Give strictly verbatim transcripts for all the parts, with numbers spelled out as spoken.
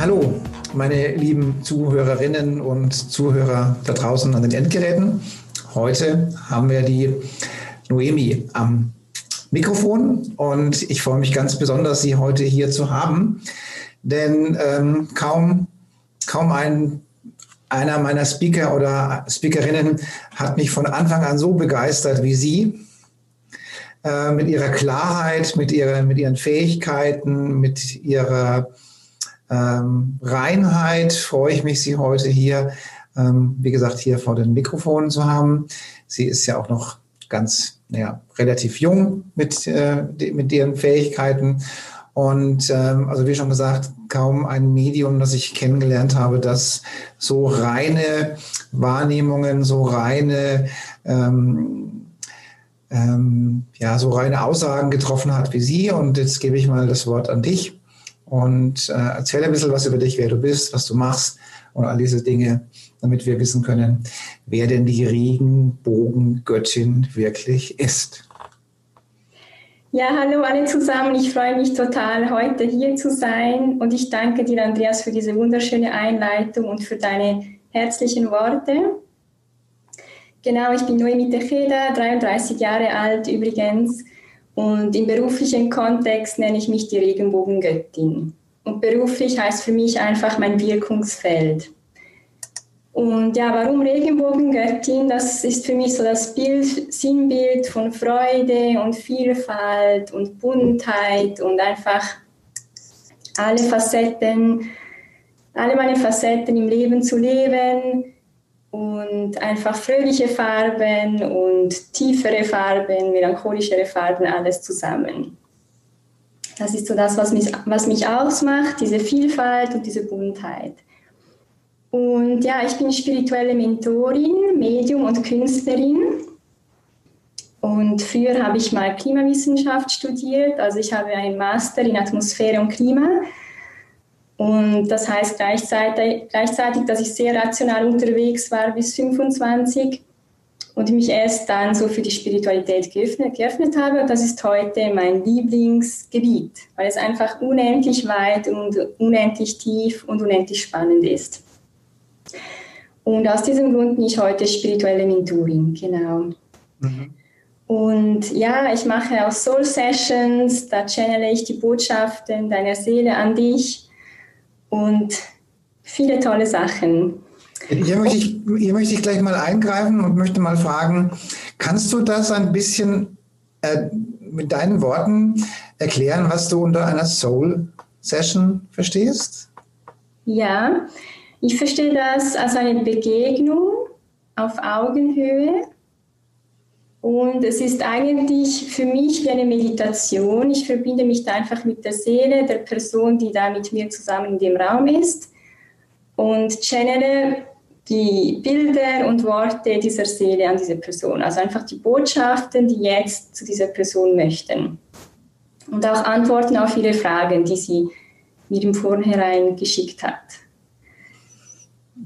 Hallo, meine lieben Zuhörerinnen und Zuhörer da draußen an den Endgeräten. Heute haben wir die Noemi am Mikrofon und ich freue mich ganz besonders, Sie heute hier zu haben, denn ähm, kaum, kaum ein, einer meiner Speaker oder Speakerinnen hat mich von Anfang an so begeistert wie Sie. Äh, mit ihrer Klarheit, mit, ihrer, mit ihren Fähigkeiten, mit ihrer Ähm, Reinheit, freue ich mich, Sie heute hier, ähm, wie gesagt, hier vor den Mikrofonen zu haben. Sie ist ja auch noch ganz, naja, relativ jung mit, äh, die, mit ihren Fähigkeiten. Und ähm, also wie schon gesagt, kaum ein Medium, das ich kennengelernt habe, das so reine Wahrnehmungen, so reine, ähm, ähm, ja, so reine Aussagen getroffen hat wie Sie. Und jetzt gebe ich mal das Wort an dich. Und äh, erzähl ein bisschen was über dich, wer du bist, was du machst und all diese Dinge, damit wir wissen können, wer denn die Regenbogengöttin wirklich ist. Ja, hallo alle zusammen. Ich freue mich total, heute hier zu sein. Und ich danke dir, Andreas, für diese wunderschöne Einleitung und für deine herzlichen Worte. Genau, ich bin Noemi Tejeda, dreiunddreißig Jahre alt übrigens. Und im beruflichen Kontext nenne ich mich die Regenbogengöttin. Und beruflich heißt für mich einfach mein Wirkungsfeld. Und ja, warum Regenbogengöttin? Das ist für mich so das Bild, Sinnbild von Freude und Vielfalt und Buntheit und einfach alle Facetten, alle meine Facetten im Leben zu leben. Und einfach fröhliche Farben und tiefere Farben, melancholischere Farben, alles zusammen. Das ist so das, was mich, was mich ausmacht, diese Vielfalt und diese Buntheit. Und ja, ich bin spirituelle Mentorin, Medium und Künstlerin. Und früher habe ich mal Klimawissenschaft studiert, also ich habe einen Master in Atmosphäre und Klima. Und das heißt gleichzeitig, gleichzeitig, dass ich sehr rational unterwegs war bis fünfundzwanzig und mich erst dann so für die Spiritualität geöffnet, geöffnet habe. Und das ist heute mein Lieblingsgebiet, weil es einfach unendlich weit und unendlich tief und unendlich spannend ist. Und aus diesem Grund bin ich heute spirituelle Mentorin, genau. Mhm. Und ja, ich mache auch Soul Sessions, da channele ich die Botschaften deiner Seele an dich. Und viele tolle Sachen. Hier möchte, ich, hier möchte ich gleich mal eingreifen und möchte mal fragen, kannst du das ein bisschen äh, mit deinen Worten erklären, was du unter einer Soul-Session verstehst? Ja, ich verstehe das als eine Begegnung auf Augenhöhe. Und es ist eigentlich für mich wie eine Meditation. Ich verbinde mich da einfach mit der Seele, der Person, die da mit mir zusammen in dem Raum ist und channele die Bilder und Worte dieser Seele an diese Person. Also einfach die Botschaften, die jetzt zu dieser Person möchten. Und auch Antworten auf ihre Fragen, die sie mir im Vorhinein geschickt hat.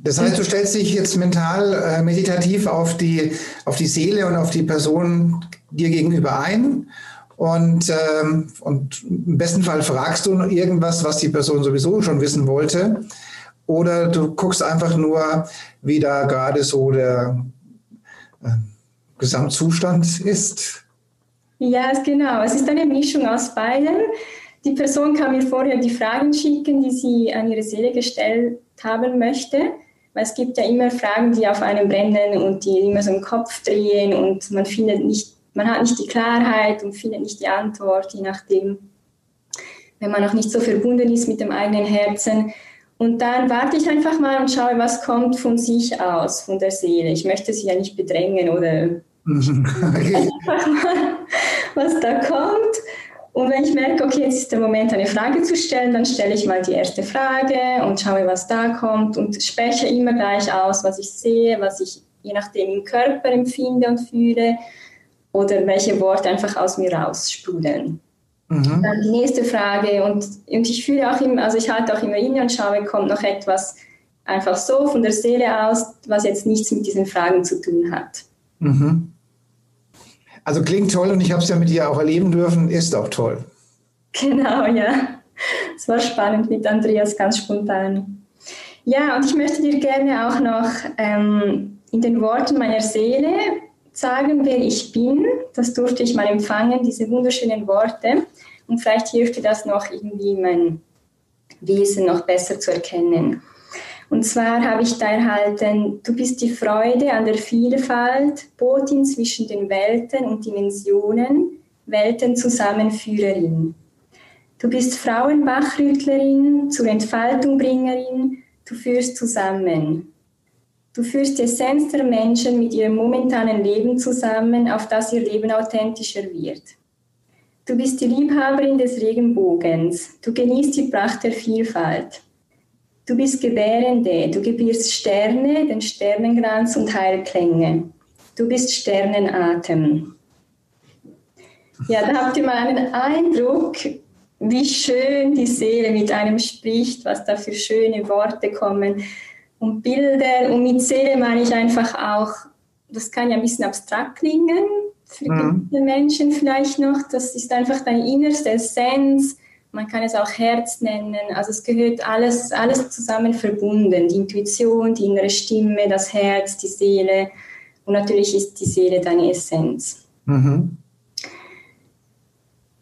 Das heißt, du stellst dich jetzt mental, äh, meditativ auf die, auf die Seele und auf die Person dir gegenüber ein und, ähm, und im besten Fall fragst du noch irgendwas, was die Person sowieso schon wissen wollte, oder du guckst einfach nur, wie da gerade so der äh, Gesamtzustand ist. Ja, genau. Es ist eine Mischung aus beidem. Die Person kann mir vorher die Fragen schicken, die sie an ihre Seele gestellt haben möchte. Weil es gibt ja immer Fragen, die auf einem brennen und die immer so im Kopf drehen und man findet nicht, man hat nicht die Klarheit und findet nicht die Antwort, je nachdem, wenn man noch nicht so verbunden ist mit dem eigenen Herzen. Und dann warte ich einfach mal und schaue, was kommt von sich aus, von der Seele. Ich möchte sie ja nicht bedrängen oder okay. Einfach mal, was da kommt. Und wenn ich merke, okay, jetzt ist der Moment, eine Frage zu stellen, dann stelle ich mal die erste Frage und schaue, was da kommt und spreche immer gleich aus, was ich sehe, was ich je nachdem im Körper empfinde und fühle oder welche Worte einfach aus mir raussprudeln. Mhm. Dann die nächste Frage und, und ich fühle auch immer, also ich halte auch immer inne und schaue, kommt noch etwas einfach so von der Seele aus, was jetzt nichts mit diesen Fragen zu tun hat. Mhm. Also klingt toll und ich habe es ja mit dir auch erleben dürfen, ist auch toll. Genau, ja. Es war spannend mit Andreas, ganz spontan. Ja, und ich möchte dir gerne auch noch ähm, in den Worten meiner Seele sagen, wer ich bin. Das durfte ich mal empfangen, diese wunderschönen Worte. Und vielleicht hilft dir das noch irgendwie, mein Wesen noch besser zu erkennen. Und zwar habe ich da erhalten, du bist die Freude an der Vielfalt, Botin zwischen den Welten und Dimensionen, Weltenzusammenführerin. Du bist Frauenwachrüttlerin, zur Entfaltung Bringerin, du führst zusammen. Du führst die Essenz der Menschen mit ihrem momentanen Leben zusammen, auf das ihr Leben authentischer wird. Du bist die Liebhaberin des Regenbogens, du genießt die Pracht der Vielfalt. Du bist Gebärende, du gebierst Sterne, den Sternenglanz und Heilklänge. Du bist Sternenatem. Ja, da habt ihr mal einen Eindruck, wie schön die Seele mit einem spricht, was da für schöne Worte kommen und Bilder. Und mit Seele meine ich einfach auch, das kann ja ein bisschen abstrakt klingen, für mhm. viele Menschen vielleicht noch, das ist einfach deine innerste Essenz. Man kann es auch Herz nennen, also es gehört alles, alles zusammen verbunden. Die Intuition, die innere Stimme, das Herz, die Seele und natürlich ist die Seele deine Essenz. Mhm.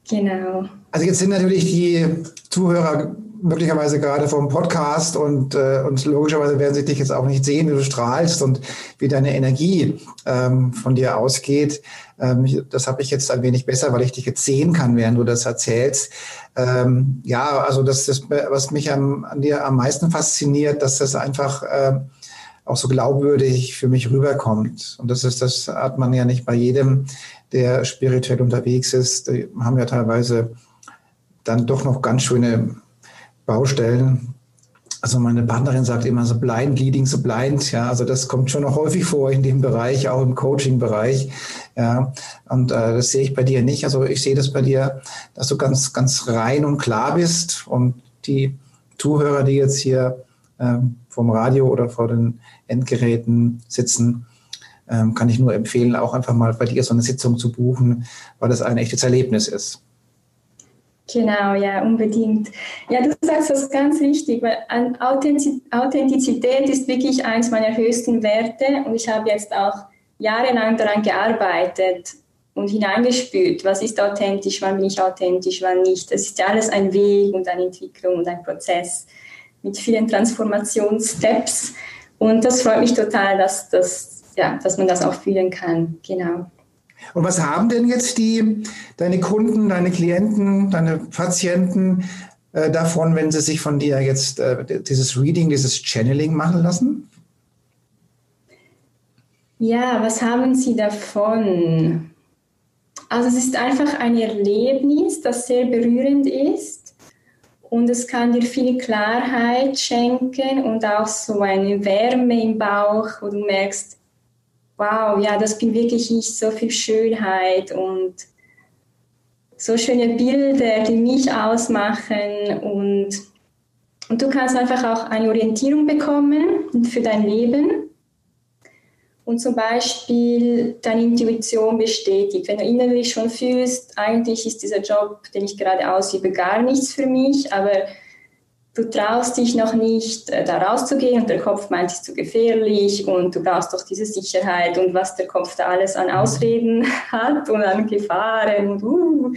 Genau. Also jetzt sind natürlich die Zuhörer möglicherweise gerade vom Podcast und, äh, und logischerweise werden sie dich jetzt auch nicht sehen, wie du strahlst und wie deine Energie ähm, von dir ausgeht. Ähm, das habe ich jetzt ein wenig besser, weil ich dich jetzt sehen kann, während du das erzählst. Ähm, ja, also das ist, was mich am, an dir am meisten fasziniert, dass das einfach äh, auch so glaubwürdig für mich rüberkommt. Und das ist, das hat man ja nicht bei jedem, der spirituell unterwegs ist. Die haben ja teilweise dann doch noch ganz schöne Baustellen. Also meine Partnerin sagt immer so blind, leading so blind. Ja, also das kommt schon noch häufig vor in dem Bereich, auch im Coaching-Bereich. Ja, und äh, das sehe ich bei dir nicht. Also ich sehe das bei dir, dass du ganz, ganz rein und klar bist. Und die Zuhörer, die jetzt hier ähm, vom Radio oder vor den Endgeräten sitzen, ähm, kann ich nur empfehlen, auch einfach mal bei dir so eine Sitzung zu buchen, weil das ein echtes Erlebnis ist. Genau, ja, unbedingt. Ja, du sagst das ganz richtig, weil Authentizität ist wirklich eins meiner höchsten Werte und ich habe jetzt auch jahrelang daran gearbeitet und hineingespürt, was ist authentisch, wann bin ich authentisch, wann nicht. Es ist ja alles ein Weg und eine Entwicklung und ein Prozess mit vielen Transformationssteps und das freut mich total, dass, dass, ja, dass man das auch fühlen kann, genau. Und was haben denn jetzt die, deine Kunden, deine Klienten, deine Patienten äh, davon, wenn sie sich von dir jetzt äh, dieses Reading, dieses Channeling machen lassen? Ja, was haben sie davon? Also es ist einfach ein Erlebnis, das sehr berührend ist und es kann dir viel Klarheit schenken und auch so eine Wärme im Bauch, wo du merkst, wow, ja, das bin wirklich ich, so viel Schönheit und so schöne Bilder, die mich ausmachen. Und, und du kannst einfach auch eine Orientierung bekommen für dein Leben. Und zum Beispiel deine Intuition bestätigt. Wenn du innerlich schon fühlst, eigentlich ist dieser Job, den ich gerade ausübe, gar nichts für mich, aber du traust dich noch nicht, da rauszugehen und der Kopf meint, es ist zu gefährlich und du brauchst doch diese Sicherheit und was der Kopf da alles an Ausreden hat und an Gefahren, uh,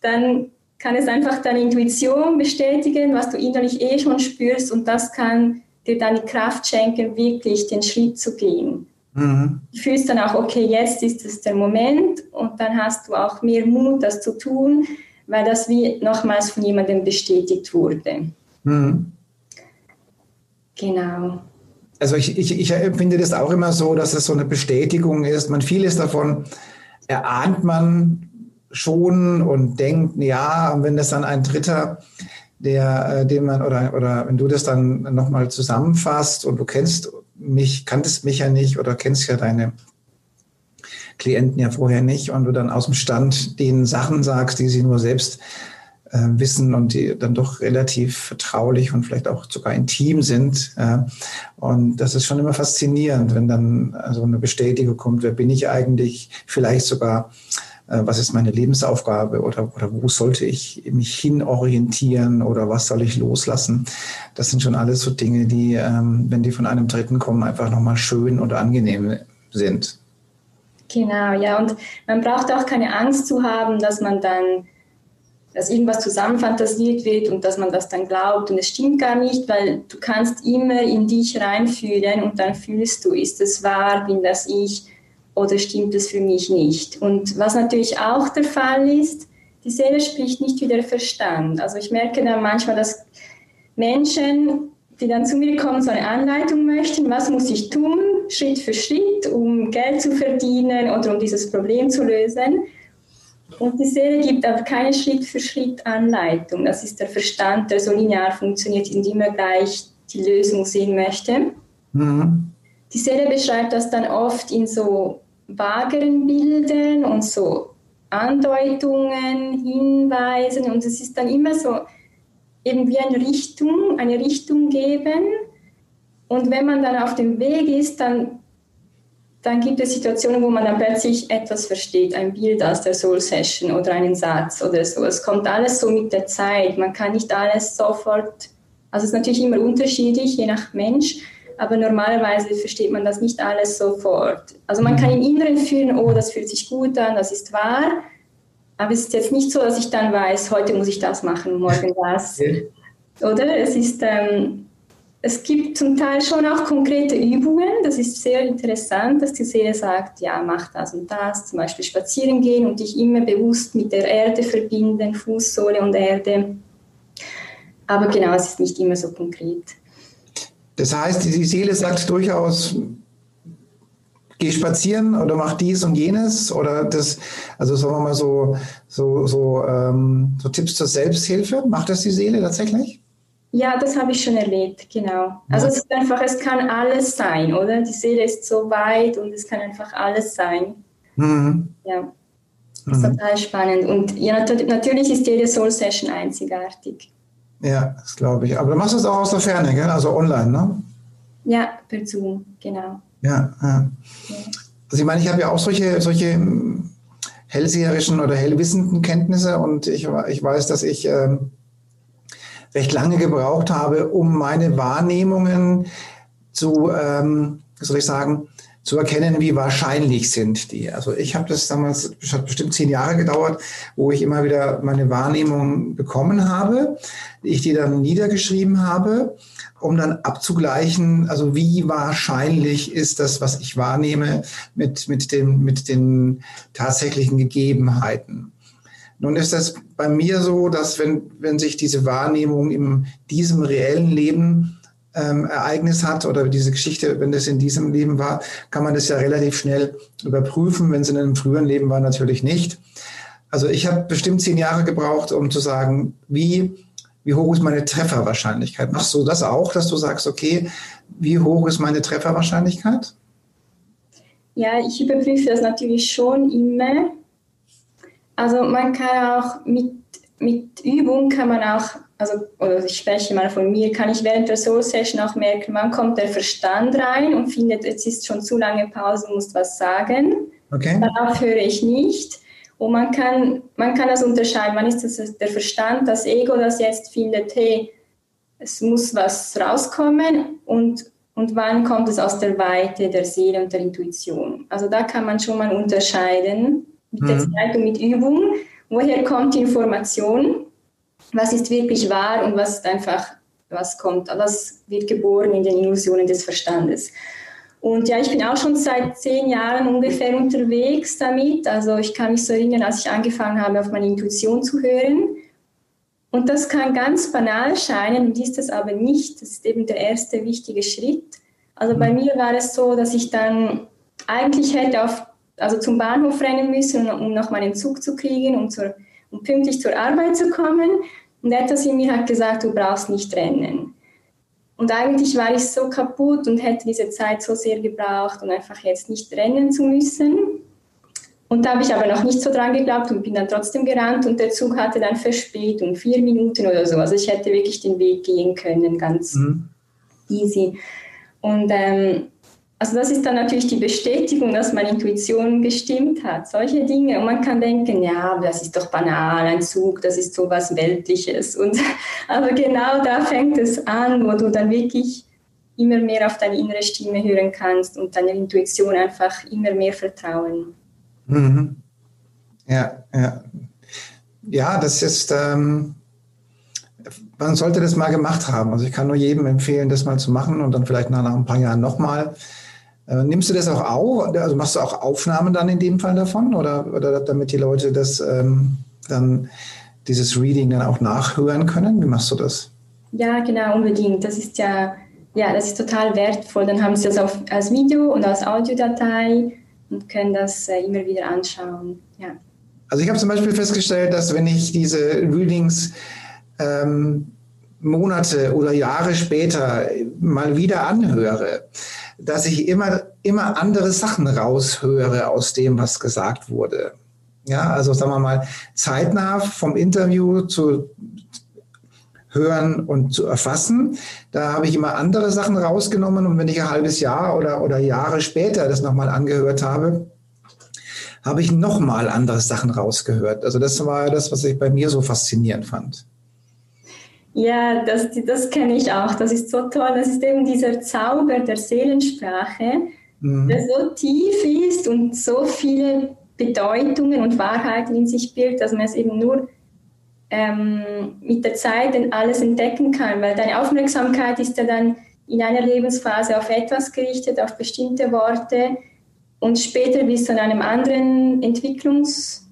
dann kann es einfach deine Intuition bestätigen, was du innerlich eh schon spürst und das kann dir dann die Kraft schenken, wirklich den Schritt zu gehen. Mhm. Du fühlst dann auch, okay, jetzt ist es der Moment und dann hast du auch mehr Mut, das zu tun, weil das wie nochmals von jemandem bestätigt wurde. Hm. Genau. Also ich, ich, ich empfinde das auch immer so, dass es so eine Bestätigung ist. Man vieles davon erahnt man, schonen und denkt, ja, und wenn das dann ein Dritter, der, den man, oder, oder wenn du das dann nochmal zusammenfasst und du kennst mich, kanntest mich ja nicht oder kennst ja deine Klienten ja vorher nicht und du dann aus dem Stand denen Sachen sagst, die sie nur selbst äh, wissen und die dann doch relativ vertraulich und vielleicht auch sogar intim sind. Äh, und das ist schon immer faszinierend, wenn dann so eine Bestätigung kommt, wer bin ich eigentlich, vielleicht sogar, äh, was ist meine Lebensaufgabe oder, oder wo sollte ich mich hinorientieren oder was soll ich loslassen. Das sind schon alles so Dinge, die, ähm, wenn die von einem Dritten kommen, einfach nochmal schön und angenehm sind. Genau, ja, und man braucht auch keine Angst zu haben, dass man dann, dass irgendwas zusammenfantasiert wird und dass man das dann glaubt und es stimmt gar nicht, weil du kannst immer in dich reinfühlen und dann fühlst du, ist es wahr, bin das ich oder stimmt es für mich nicht. Und was natürlich auch der Fall ist, die Seele spricht nicht wie der Verstand. Also ich merke dann manchmal, dass Menschen, die dann zu mir kommen, so eine Anleitung möchten, was muss ich tun, Schritt für Schritt, um Geld zu verdienen oder um dieses Problem zu lösen. Und die Seele gibt aber keine Schritt für Schritt Anleitung. Das ist der Verstand, der so linear funktioniert und immer gleich die Lösung sehen möchte. Mhm. Die Seele beschreibt das dann oft in so vageren Bildern und so Andeutungen, Hinweisen und es ist dann immer so, eben wie eine Richtung, eine Richtung geben. Und wenn man dann auf dem Weg ist, dann, dann gibt es Situationen, wo man dann plötzlich etwas versteht, ein Bild aus der Soul Session oder einen Satz oder so. Es kommt alles so mit der Zeit. Man kann nicht alles sofort, also es ist natürlich immer unterschiedlich, je nach Mensch, aber normalerweise versteht man das nicht alles sofort. Also man kann im Inneren fühlen, oh, das fühlt sich gut an, das ist wahr. Aber es ist jetzt nicht so, dass ich dann weiß, heute muss ich das machen, morgen das. Okay. Oder? Es ist, ähm, es gibt zum Teil schon auch konkrete Übungen. Das ist sehr interessant, dass die Seele sagt, ja, mach das und das. Zum Beispiel spazieren gehen und dich immer bewusst mit der Erde verbinden, Fußsohle und Erde. Aber genau, es ist nicht immer so konkret. Das heißt, die Seele sagt durchaus, geh spazieren oder mach dies und jenes oder das, also sagen wir mal so, so, so, ähm, so Tipps zur Selbsthilfe, macht das die Seele tatsächlich? Ja, das habe ich schon erlebt, genau. Also ja. Es ist einfach, es kann alles sein, oder? Die Seele ist so weit und es kann einfach alles sein. Mhm. Ja, das ist mhm. total spannend und ja, natürlich ist jede Soul Session einzigartig. Ja, das glaube ich, aber du machst es auch aus der Ferne, gell? Also online, ne? Ja, per Zoom, genau. Ja, ja. Also ich meine, ich habe ja auch solche, solche hellseherischen oder hellwissenden Kenntnisse und ich, ich weiß, dass ich äh, recht lange gebraucht habe, um meine Wahrnehmungen zu, ähm, wie soll ich sagen, zu erkennen, wie wahrscheinlich sind die. Also ich habe das damals, es hat bestimmt zehn Jahre gedauert, wo ich immer wieder meine Wahrnehmung bekommen habe, ich die dann niedergeschrieben habe, um dann abzugleichen, also wie wahrscheinlich ist das, was ich wahrnehme, mit, mit, dem, mit den tatsächlichen Gegebenheiten. Nun ist das bei mir so, dass wenn, wenn sich diese Wahrnehmung in diesem reellen Leben Ähm, Ereignis hat oder diese Geschichte, wenn das in diesem Leben war, kann man das ja relativ schnell überprüfen, wenn es in einem früheren Leben war, natürlich nicht. Also ich habe bestimmt zehn Jahre gebraucht, um zu sagen, wie, wie hoch ist meine Trefferwahrscheinlichkeit? Machst du das auch, dass du sagst, okay, wie hoch ist meine Trefferwahrscheinlichkeit? Ja, ich überprüfe das natürlich schon immer. Also man kann auch mit, mit Übung kann man auch Also, oder ich spreche mal von mir, kann ich während der Soul-Session auch merken, wann kommt der Verstand rein und findet, jetzt ist schon zu lange Pause, muss was sagen. Okay. Darauf höre ich nicht. Und man kann, man kann das unterscheiden, wann ist das der Verstand, das Ego, das jetzt findet, hey, es muss was rauskommen und, und wann kommt es aus der Weite der Seele und der Intuition. Also da kann man schon mal unterscheiden mit mhm. der Zeit und mit Übung, woher kommt die Information. Was ist wirklich wahr und was ist einfach, was kommt, was wird geboren in den Illusionen des Verstandes. Und ja, ich bin auch schon seit zehn Jahren ungefähr unterwegs damit. Also ich kann mich so erinnern, als ich angefangen habe, auf meine Intuition zu hören. Und das kann ganz banal scheinen und ist das aber nicht. Das ist eben der erste wichtige Schritt. Also bei mir war es so, dass ich dann eigentlich hätte auf also zum Bahnhof rennen müssen, um noch meinen Zug zu kriegen, um, zur, um pünktlich zur Arbeit zu kommen. Und etwas in mir hat gesagt, du brauchst nicht rennen. Und eigentlich war ich so kaputt und hätte diese Zeit so sehr gebraucht und einfach jetzt nicht rennen zu müssen. Und da habe ich aber noch nicht so dran geglaubt und bin dann trotzdem gerannt und der Zug hatte dann Verspätung, vier Minuten oder so. Also ich hätte wirklich den Weg gehen können, ganz mhm. easy. Und ähm, also das ist dann natürlich die Bestätigung, dass meine Intuition gestimmt hat, solche Dinge. Und man kann denken, ja, das ist doch banal, ein Zug, das ist so was Weltliches. Und, aber genau da fängt es an, wo du dann wirklich immer mehr auf deine innere Stimme hören kannst und deiner Intuition einfach immer mehr vertrauen. Mhm. Ja, ja. Ja, das ist... Ähm Man sollte das mal gemacht haben. Also ich kann nur jedem empfehlen, das mal zu machen und dann vielleicht nach, nach ein paar Jahren nochmal. Äh, nimmst du das auch auf? Also machst du auch Aufnahmen dann in dem Fall davon? Oder, oder damit die Leute das ähm, dann, dieses Reading dann auch nachhören können? Wie machst du das? Ja, genau, unbedingt. Das ist ja, ja, das ist total wertvoll. Dann haben sie das auf, als Video und als Audiodatei und können das äh, immer wieder anschauen. Ja. Also ich habe zum Beispiel festgestellt, dass wenn ich diese Readings Ähm, Monate oder Jahre später mal wieder anhöre, dass ich immer, immer andere Sachen raushöre aus dem, was gesagt wurde. Ja, also sagen wir mal, zeitnah vom Interview zu hören und zu erfassen, da habe ich immer andere Sachen rausgenommen und wenn ich ein halbes Jahr oder, oder Jahre später das nochmal angehört habe, habe ich nochmal andere Sachen rausgehört. Also das war das, was ich bei mir so faszinierend fand. Ja, das, das kenne ich auch. Das ist so toll. Das ist eben dieser Zauber der Seelensprache, mhm. der so tief ist und so viele Bedeutungen und Wahrheiten in sich birgt, dass man es eben nur ähm, mit der Zeit alles entdecken kann. Weil deine Aufmerksamkeit ist ja dann in einer Lebensphase auf etwas gerichtet, auf bestimmte Worte. Und später bist du an einem anderen Entwicklungsstand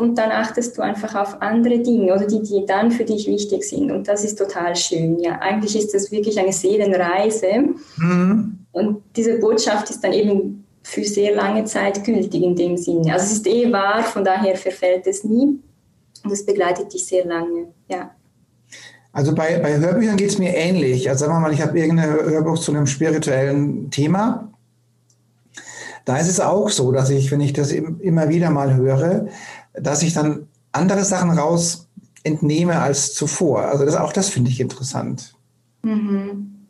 und dann achtest du einfach auf andere Dinge oder die, die dann für dich wichtig sind. Und das ist total schön. Ja, eigentlich ist das wirklich eine Seelenreise. Mhm. Und diese Botschaft ist dann eben für sehr lange Zeit gültig in dem Sinne. Also es ist eh wahr, von daher verfällt es nie. Und es begleitet dich sehr lange, ja. Also bei, bei Hörbüchern geht es mir ähnlich. Also sagen wir mal, ich habe irgendein Hörbuch zu einem spirituellen Thema. Da ist es auch so, dass ich, wenn ich das immer wieder mal höre, dass ich dann andere Sachen raus entnehme als zuvor. Also das, auch das finde ich interessant. Mhm.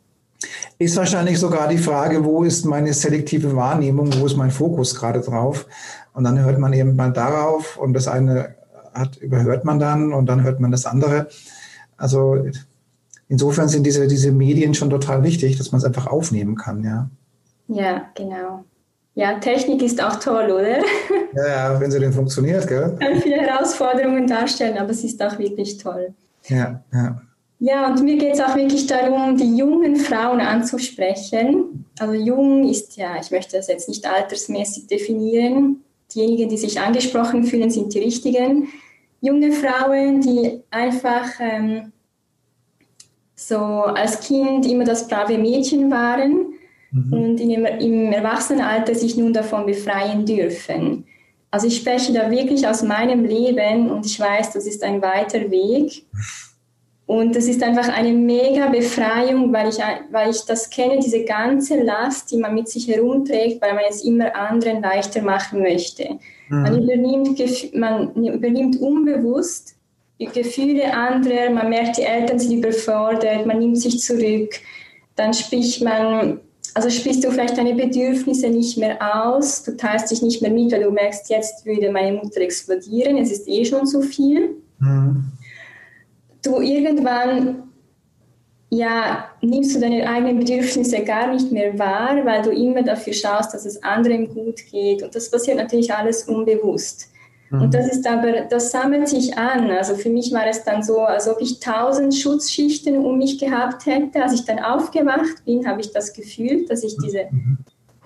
Ist wahrscheinlich sogar die Frage, wo ist meine selektive Wahrnehmung, wo ist mein Fokus gerade drauf? Und dann hört man eben mal darauf und das eine hat, überhört man dann und dann hört man das andere. Also insofern sind diese, diese Medien schon total wichtig, dass man es einfach aufnehmen kann, ja. Ja, genau. Ja, Technik ist auch toll, oder? Ja, wenn sie denn funktioniert, gell? Kann viele Herausforderungen darstellen, aber es ist auch wirklich toll. Ja, ja. Ja, und mir geht es auch wirklich darum, die jungen Frauen anzusprechen. Also jung ist ja, ich möchte das jetzt nicht altersmäßig definieren. Diejenigen, die sich angesprochen fühlen, sind die richtigen. Junge Frauen, die einfach ähm, so als Kind immer das brave Mädchen waren, und in, im Erwachsenenalter sich nun davon befreien dürfen. Also ich spreche da wirklich aus meinem Leben und ich weiß, das ist ein weiter Weg. Und das ist einfach eine mega Befreiung, weil ich, weil ich das kenne, diese ganze Last, die man mit sich herumträgt, weil man es immer anderen leichter machen möchte. Mhm. Man übernimmt, man übernimmt unbewusst die Gefühle anderer, man merkt, die Eltern sind überfordert, man nimmt sich zurück, dann spricht man... Also sprichst du vielleicht deine Bedürfnisse nicht mehr aus, du teilst dich nicht mehr mit, weil du merkst, jetzt würde meine Mutter explodieren, es ist eh schon so viel. Mhm. Du irgendwann, ja, nimmst du deine eigenen Bedürfnisse gar nicht mehr wahr, weil du immer dafür schaust, dass es anderen gut geht. Und das passiert natürlich alles unbewusst. Mhm. Und das ist aber, das sammelt sich an. Also für mich war es dann so, als ob ich tausend Schutzschichten um mich gehabt hätte. Als ich dann aufgewacht bin, habe ich das Gefühl, dass ich diese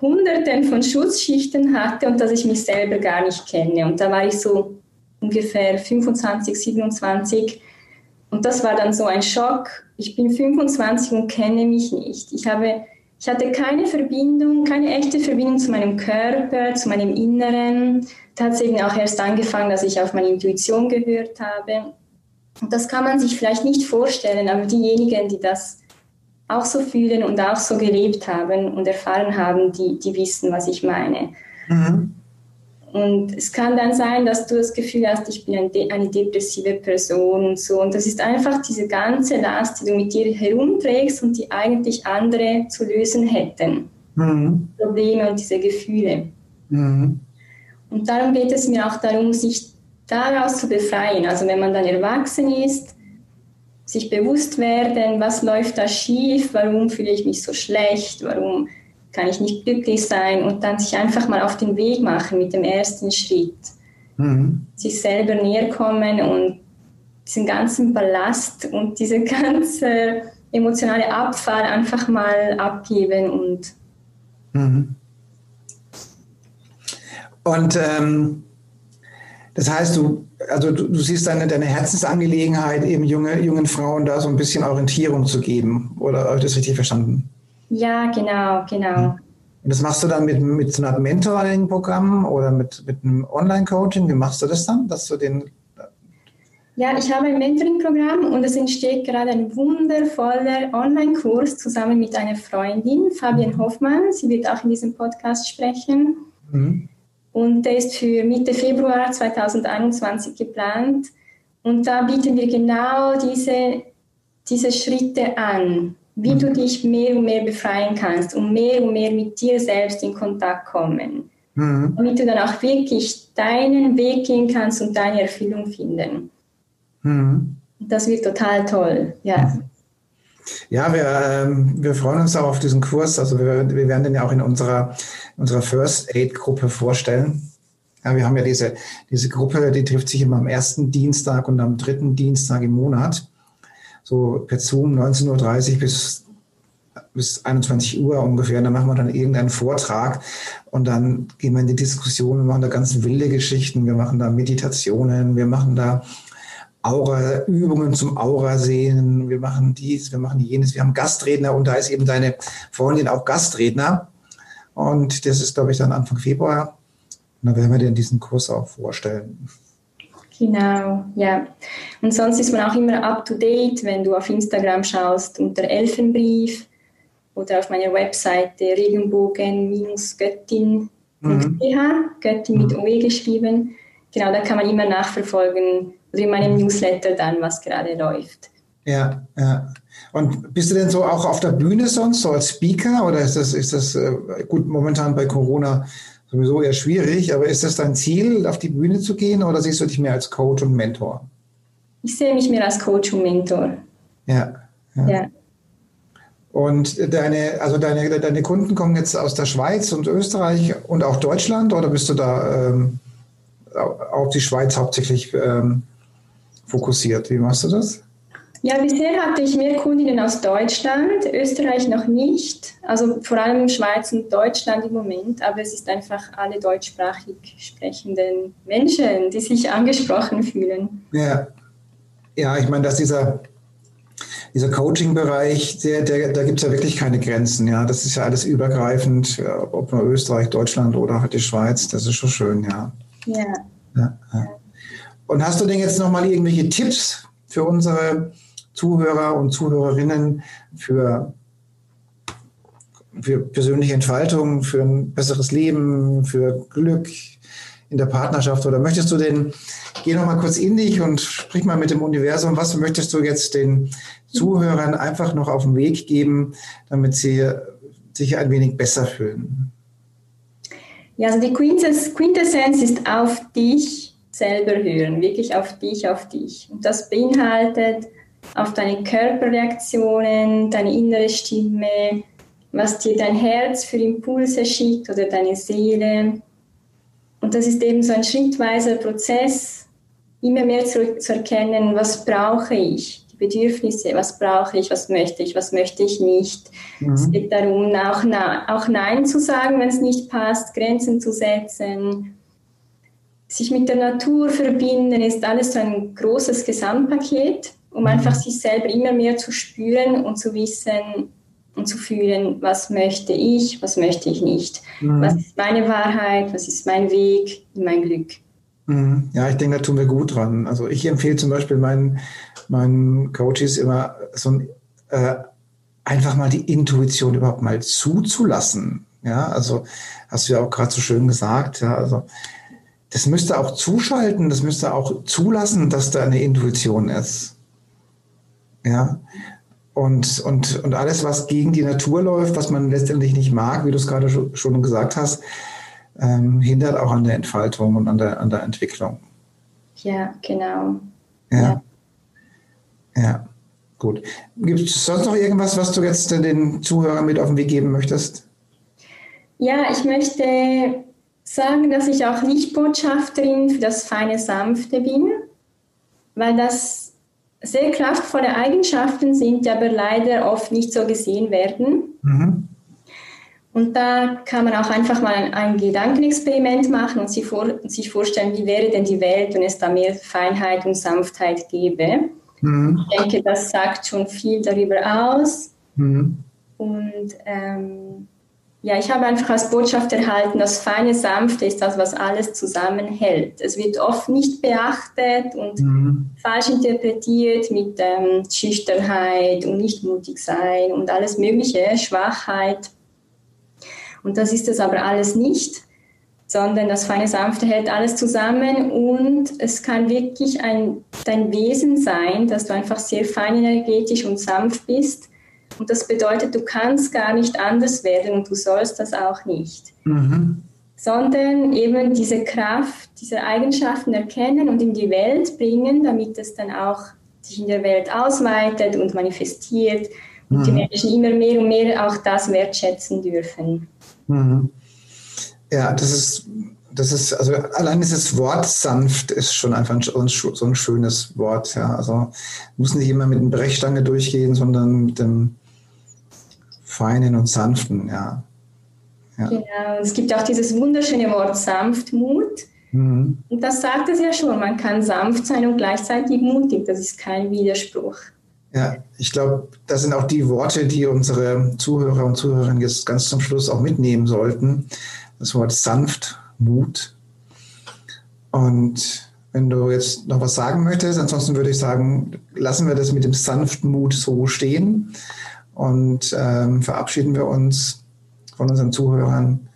Hunderten von Schutzschichten hatte und dass ich mich selber gar nicht kenne. Und da war ich so ungefähr fünfundzwanzig, siebenundzwanzig. Und das war dann so ein Schock. Ich bin fünfundzwanzig und kenne mich nicht. Ich habe Ich hatte keine Verbindung, keine echte Verbindung zu meinem Körper, zu meinem Inneren. Da hat es eben auch erst angefangen, dass ich auf meine Intuition gehört habe. Und das kann man sich vielleicht nicht vorstellen, aber diejenigen, die das auch so fühlen und auch so gelebt haben und erfahren haben, die, die wissen, was ich meine. Mhm. Und es kann dann sein, dass du das Gefühl hast, ich bin eine depressive Person und so. Und das ist einfach diese ganze Last, die du mit dir herumträgst und die eigentlich andere zu lösen hätten. Mhm. Probleme und diese Gefühle. Mhm. Und darum geht es mir auch darum, sich daraus zu befreien. Also wenn man dann erwachsen ist, sich bewusst werden, was läuft da schief, warum fühle ich mich so schlecht, warum kann ich nicht glücklich sein, und dann sich einfach mal auf den Weg machen mit dem ersten Schritt. Mhm. Sich selber näher kommen und diesen ganzen Ballast und diese ganze emotionale Abfall einfach mal abgeben. Und, mhm. und ähm, das heißt, du, also du, du siehst deine, deine Herzensangelegenheit, eben junge, jungen Frauen da so ein bisschen Orientierung zu geben, oder habe ich das richtig verstanden? Ja, genau, genau. Und das machst du dann mit, mit so einem Mentoring-Programm oder mit, mit einem Online-Coaching? Wie machst du das dann, dass du den... Ja, ich habe ein Mentoring-Programm und es entsteht gerade ein wundervoller Online-Kurs zusammen mit einer Freundin, Fabienne Hoffmann. Sie wird auch in diesem Podcast sprechen. Mhm. Und der ist für Mitte Februar zweitausendeinundzwanzig geplant. Und da bieten wir genau diese, diese Schritte an, wie du dich mehr und mehr befreien kannst und mehr und mehr mit dir selbst in Kontakt kommen. Mhm. Damit du dann auch wirklich deinen Weg gehen kannst und deine Erfüllung finden. Mhm. Das wird total toll, ja. Ja, wir, äh, wir freuen uns auch auf diesen Kurs. Also wir, wir werden den ja auch in unserer, unserer First-Aid-Gruppe vorstellen. Ja, wir haben ja diese, diese Gruppe, die trifft sich immer am ersten Dienstag und am dritten Dienstag im Monat. So per Zoom neunzehn Uhr dreißig bis, bis einundzwanzig Uhr ungefähr. Und dann machen wir dann irgendeinen Vortrag und dann gehen wir in die Diskussion. Wir machen da ganz wilde Geschichten, wir machen da Meditationen, wir machen da Aura, Übungen zum Aura-Sehen, wir machen dies, wir machen jenes. Wir haben Gastredner und da ist eben deine Freundin auch Gastredner. Und das ist, glaube ich, dann Anfang Februar. Und da werden wir dir diesen Kurs auch vorstellen. Genau, ja. Und sonst ist man auch immer up-to-date, wenn du auf Instagram schaust, unter Elfenbrief oder auf meiner Webseite regenbogen-göttin punkt c h, mhm. Göttin mit O E geschrieben. Genau, da kann man immer nachverfolgen, oder in meinem Newsletter dann, was gerade läuft. Ja, ja. Und bist du denn so auch auf der Bühne sonst, so als Speaker, oder ist das, ist das gut, momentan bei Corona sowieso eher schwierig, aber ist das dein Ziel, auf die Bühne zu gehen, oder siehst du dich mehr als Coach und Mentor? Ich sehe mich mehr als Coach und Mentor. Ja. ja. ja. Und deine, also deine, deine Kunden kommen jetzt aus der Schweiz und Österreich und auch Deutschland, oder bist du da ähm, auf die Schweiz hauptsächlich ähm, fokussiert? Wie machst du das? Ja, bisher hatte ich mehr Kundinnen aus Deutschland, Österreich noch nicht, also vor allem Schweiz und Deutschland im Moment, aber es ist einfach alle deutschsprachig sprechenden Menschen, die sich angesprochen fühlen. Ja, ja, ich meine, dass dieser, dieser Coaching-Bereich, der, der, da gibt es ja wirklich keine Grenzen, ja, das ist ja alles übergreifend, ob nur Österreich, Deutschland oder halt die Schweiz, das ist schon schön, ja. Ja. ja, ja. Und hast du denn jetzt nochmal irgendwelche Tipps für unsere Zuhörer und Zuhörerinnen für, für persönliche Entfaltung, für ein besseres Leben, für Glück in der Partnerschaft? Oder möchtest du denn, geh noch mal kurz in dich und sprich mal mit dem Universum, was möchtest du jetzt den Zuhörern einfach noch auf den Weg geben, damit sie sich ein wenig besser fühlen? Ja, also die Quintessenz ist auf dich selber hören, wirklich auf dich, auf dich. Und das beinhaltet auf deine Körperreaktionen, deine innere Stimme, was dir dein Herz für Impulse schickt oder deine Seele. Und das ist eben so ein schrittweiser Prozess, immer mehr zu, zu erkennen, was brauche ich, die Bedürfnisse, was brauche ich, was möchte ich, was möchte ich nicht. Mhm. Es geht darum, auch, auch Nein zu sagen, wenn es nicht passt, Grenzen zu setzen. Sich mit der Natur verbinden, ist alles so ein großes Gesamtpaket, um einfach sich selber immer mehr zu spüren und zu wissen, und zu fühlen, was möchte ich, was möchte ich nicht. Mhm. Was ist meine Wahrheit, was ist mein Weg, mein Glück. Mhm. Ja, ich denke, da tun wir gut dran. Also ich empfehle zum Beispiel meinen, meinen Coaches immer so ein, äh, einfach mal die Intuition überhaupt mal zuzulassen. Ja, also hast du ja auch gerade so schön gesagt, ja, also das müsste auch zuschalten, das müsste auch zulassen, dass da eine Intuition ist. Ja, und, und, und alles, was gegen die Natur läuft, was man letztendlich nicht mag, wie du es gerade schon gesagt hast, ähm, hindert auch an der Entfaltung und an der, an der Entwicklung. Ja, genau. Ja, ja. ja. Gut. Gibt es sonst noch irgendwas, was du jetzt den Zuhörern mit auf den Weg geben möchtest? Ja, ich möchte sagen, dass ich auch Lichtbotschafterin für das feine Sanfte bin, weil das sehr kraftvolle Eigenschaften sind, die aber leider oft nicht so gesehen werden. Mhm. Und da kann man auch einfach mal ein, ein Gedankenexperiment machen und sich, vor, sich vorstellen, wie wäre denn die Welt, wenn es da mehr Feinheit und Sanftheit gäbe. Mhm. Ich denke, das sagt schon viel darüber aus. Mhm. Und ähm, ja, ich habe einfach als Botschaft erhalten, das feine Sanfte ist das, was alles zusammenhält. Es wird oft nicht beachtet und mhm. falsch interpretiert mit ähm, Schüchternheit und nicht mutig sein und alles Mögliche, Schwachheit. Und das ist es aber alles nicht, sondern das feine Sanfte hält alles zusammen und es kann wirklich ein, dein Wesen sein, dass du einfach sehr fein energetisch und sanft bist. Und das bedeutet, du kannst gar nicht anders werden und du sollst das auch nicht. Mhm. Sondern eben diese Kraft, diese Eigenschaften erkennen und in die Welt bringen, damit es dann auch sich in der Welt ausweitet und manifestiert und mhm. die Menschen immer mehr und mehr auch das wertschätzen dürfen. Mhm. Ja, das ist, das ist, also allein dieses Wort sanft ist schon einfach so ein schönes Wort. Ja. Also muss nicht immer mit einer Brechstange durchgehen, sondern mit dem Feinen und Sanften. Ja. Ja. Genau, es gibt auch dieses wunderschöne Wort Sanftmut. Mhm. Und das sagt es ja schon, man kann sanft sein und gleichzeitig mutig. Das ist kein Widerspruch. Ja, ich glaube, das sind auch die Worte, die unsere Zuhörer und Zuhörerinnen jetzt ganz zum Schluss auch mitnehmen sollten. Das Wort Sanftmut. Und wenn du jetzt noch was sagen möchtest, ansonsten würde ich sagen, lassen wir das mit dem Sanftmut so stehen und ähm, verabschieden wir uns von unseren Zuhörern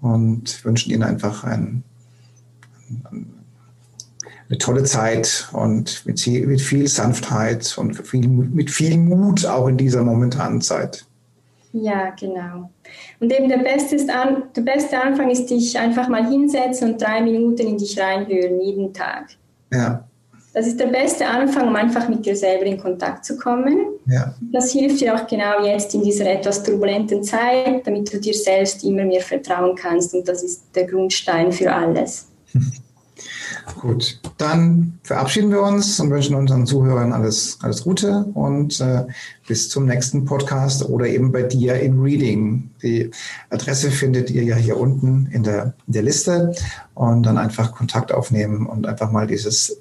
und wünschen ihnen einfach ein, eine tolle Zeit und mit viel, mit viel Sanftheit und viel, mit viel Mut auch in dieser momentanen Zeit. Ja, genau. Und eben der beste, ist an, der beste Anfang ist, dich einfach mal hinsetzen und drei Minuten in dich reinhören, jeden Tag. Ja. Das ist der beste Anfang, um einfach mit dir selber in Kontakt zu kommen. Ja. Das hilft dir auch genau jetzt in dieser etwas turbulenten Zeit, damit du dir selbst immer mehr vertrauen kannst. Und das ist der Grundstein für alles. Gut, dann verabschieden wir uns und wünschen unseren Zuhörern alles, alles Gute und äh, bis zum nächsten Podcast oder eben bei dir im Reading. Die Adresse findet ihr ja hier unten in der, in der Liste und dann einfach Kontakt aufnehmen und einfach mal dieses,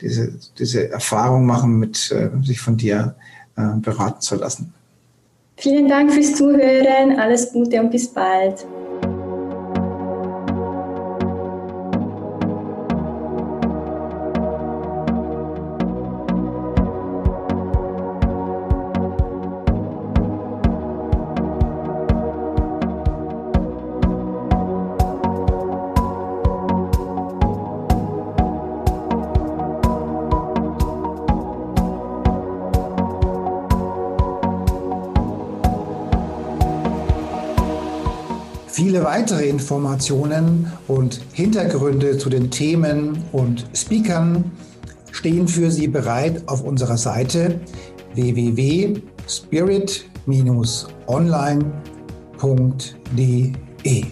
diese, diese Erfahrung machen, mit äh, sich von dir äh, beraten zu lassen. Vielen Dank fürs Zuhören, alles Gute und bis bald. Viele weitere Informationen und Hintergründe zu den Themen und Speakern stehen für Sie bereit auf unserer Seite w w w punkt spirit online punkt d e.